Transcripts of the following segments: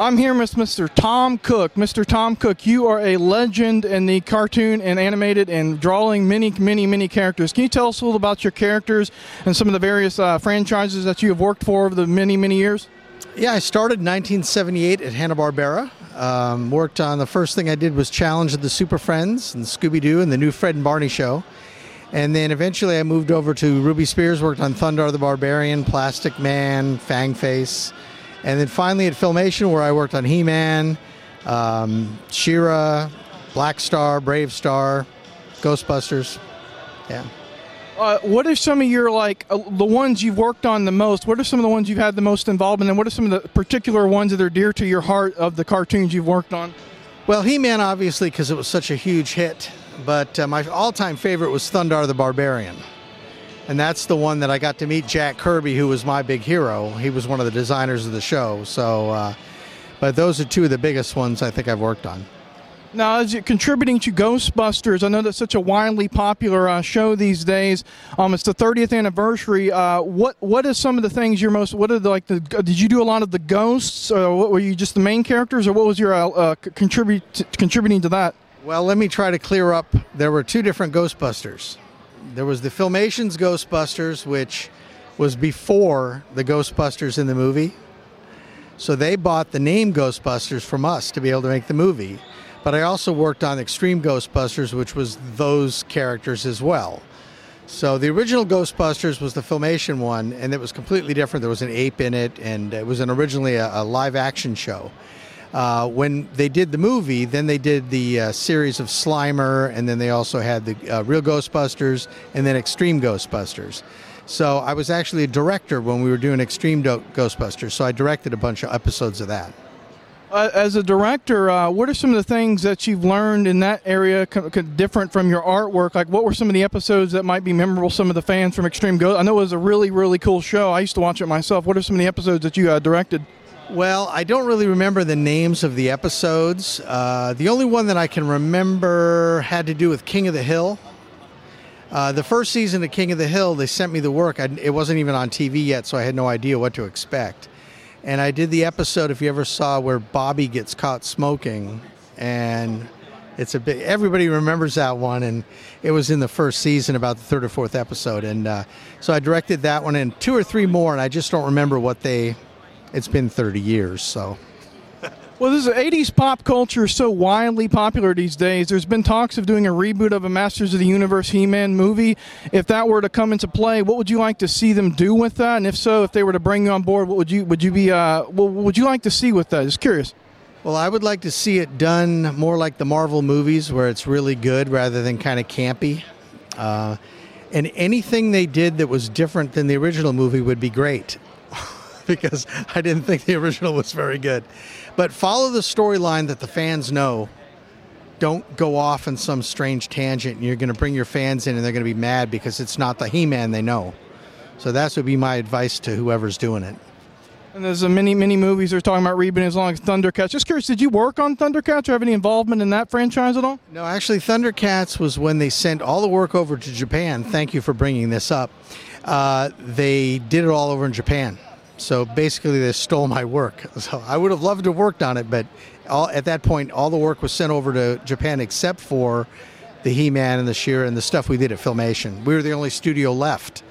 I'm here with Mr. Tom Cook. Mr. Tom Cook, you are a legend in the cartoon and animated and drawing many characters. Can you tell us a little about your characters and some of the various franchises that you have worked for over the many years? Yeah, I started in 1978 at Hanna-Barbera. Worked on, the first thing I did was Challenge of the Super Friends and Scooby-Doo and the new Fred and Barney show. And then eventually I moved over to Ruby Spears, worked on Thundarr the Barbarian, Plastic Man, Fang Face. And then finally at Filmation, where I worked on He-Man, She-Ra, Blackstar, Bravestar, Ghostbusters. Yeah. What are some of your, the ones you've worked on the most? What are some of the ones you've had the most involvement in? What are some of the particular ones that are dear to your heart of the cartoons you've worked on? Well, He-Man, obviously, because it was such a huge hit. But my all-time favorite was Thundarr the Barbarian. And that's the one that I got to meet Jack Kirby, who was my big hero. He was one of the designers of the show. So, but those are two of the biggest ones I think I've worked on. Now, as you're contributing to Ghostbusters, I know that's such a widely popular show these days. It's the 30th anniversary. What are some of the things you're most? What are the, did you do a lot of the ghosts? Or were you just the main characters, or what was your contributing to that? Well, let me try to clear up. There were two different Ghostbusters. There was the Filmation's Ghostbusters, which was before the Ghostbusters in the movie. So they bought the name Ghostbusters from us to be able to make the movie. But I also worked on Extreme Ghostbusters, which was those characters as well. So the original Ghostbusters was the Filmation one, and it was completely different. There was an ape in it, and it was originally a live-action show. When they did the movie, then they did the series of Slimer, and then they also had the Real Ghostbusters and then Extreme Ghostbusters. So I was actually a director when we were doing Extreme Ghostbusters, so I directed a bunch of episodes of that. As a director, what are some of the things that you've learned in that area different from your artwork? Like, what were some of the episodes that might be memorable, some of the fans from Extreme Ghostbusters? I know it was a really cool show. I used to watch it myself. What are some of the episodes that you directed? Well, I don't really remember the names of the episodes. The only one that I can remember had to do with King of the Hill. The first season of King of the Hill, they sent me the work. It wasn't even on TV yet, so I had no idea what to expect. And I did the episode, if you ever saw, where Bobby gets caught smoking. And it's a bit, everybody remembers that one. And it was in the first season, about the third or fourth episode. And so I directed that one and two or three more, and I just don't remember what they... It's been 30 years, so. Well, this 80s pop culture is so widely popular these days. There's been talks of doing a reboot of a Masters of the Universe He-Man movie. If that were to come into play, what would you like to see them do with that? And if so, if they were to bring you on board, what would you be? What would you like to see with that? Just curious. Well, I would like to see it done more like the Marvel movies, where it's really good rather than kind of campy. And anything they did that was different than the original movie would be great. Because I didn't think the original was very good. But follow the storyline that the fans know. Don't go off on some strange tangent, and you're going to bring your fans in, and they're going to be mad because it's not the He-Man they know. So that would be my advice to whoever's doing it. And there's many movies they're talking about rebooting, as long as Thundercats. Just curious, did you work on Thundercats or have any involvement in that franchise at all? No, actually, Thundercats was when they sent all the work over to Japan. Thank you for bringing this up. They did it all over in Japan. So basically, they stole my work. So I would have loved to have worked on it, but at that point, all the work was sent over to Japan except for the He-Man and the She-Ra and the stuff we did at Filmation. We were the only studio left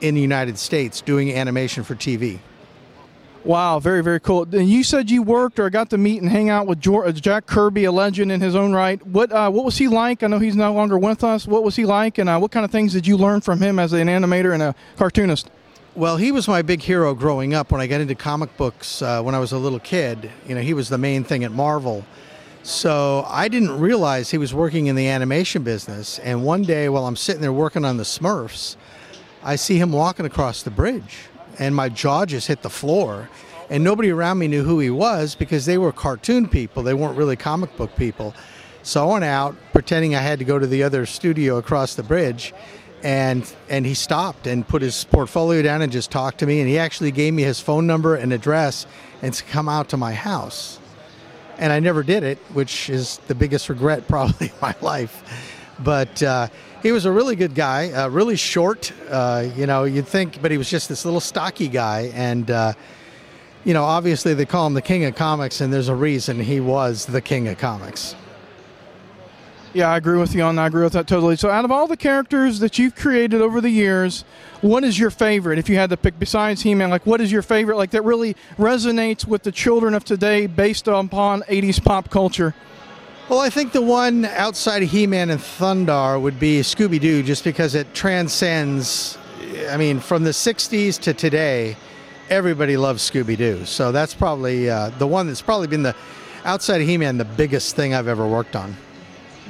in the United States doing animation for TV. Wow, very cool. And you said you worked or got to meet and hang out with Jack Kirby, a legend in his own right. What was he like? I know he's no longer with us. What was he like, and what kind of things did you learn from him as an animator and a cartoonist? Well, he was my big hero growing up. When I got into comic books when I was a little kid, you know, he was the main thing at Marvel. So I didn't realize he was working in the animation business. And one day while I'm sitting there working on the Smurfs, I see him walking across the bridge. And my jaw just hit the floor. And nobody around me knew who he was because they were cartoon people. They weren't really comic book people. So I went out pretending I had to go to the other studio across the bridge. And he stopped and put his portfolio down and just talked to me. And he actually gave me his phone number and address and to come out to my house. And I never did it, which is the biggest regret probably of my life. But he was a really good guy, really short, you know, you'd think. But he was just this little stocky guy. And you know, obviously they call him the King of Comics, and there's a reason he was the King of Comics. Yeah, I agree with you on that. I agree with that totally. So out of all the characters that you've created over the years, what is your favorite? If you had to pick, besides He-Man, like, what is your favorite, like, that really resonates with the children of today based upon 80s pop culture? Well, I think the one outside of He-Man and Thundarr would be Scooby-Doo, just because it transcends, I mean, from the 60s to today, everybody loves Scooby-Doo. So that's probably the one that's probably been, the outside of He-Man, the biggest thing I've ever worked on.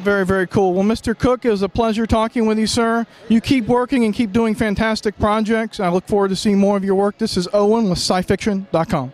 Very, very cool. Well, Mr. Cook, it was a pleasure talking with you, sir. You keep working and keep doing fantastic projects. I look forward to seeing more of your work. This is Owen with SciFiction.com.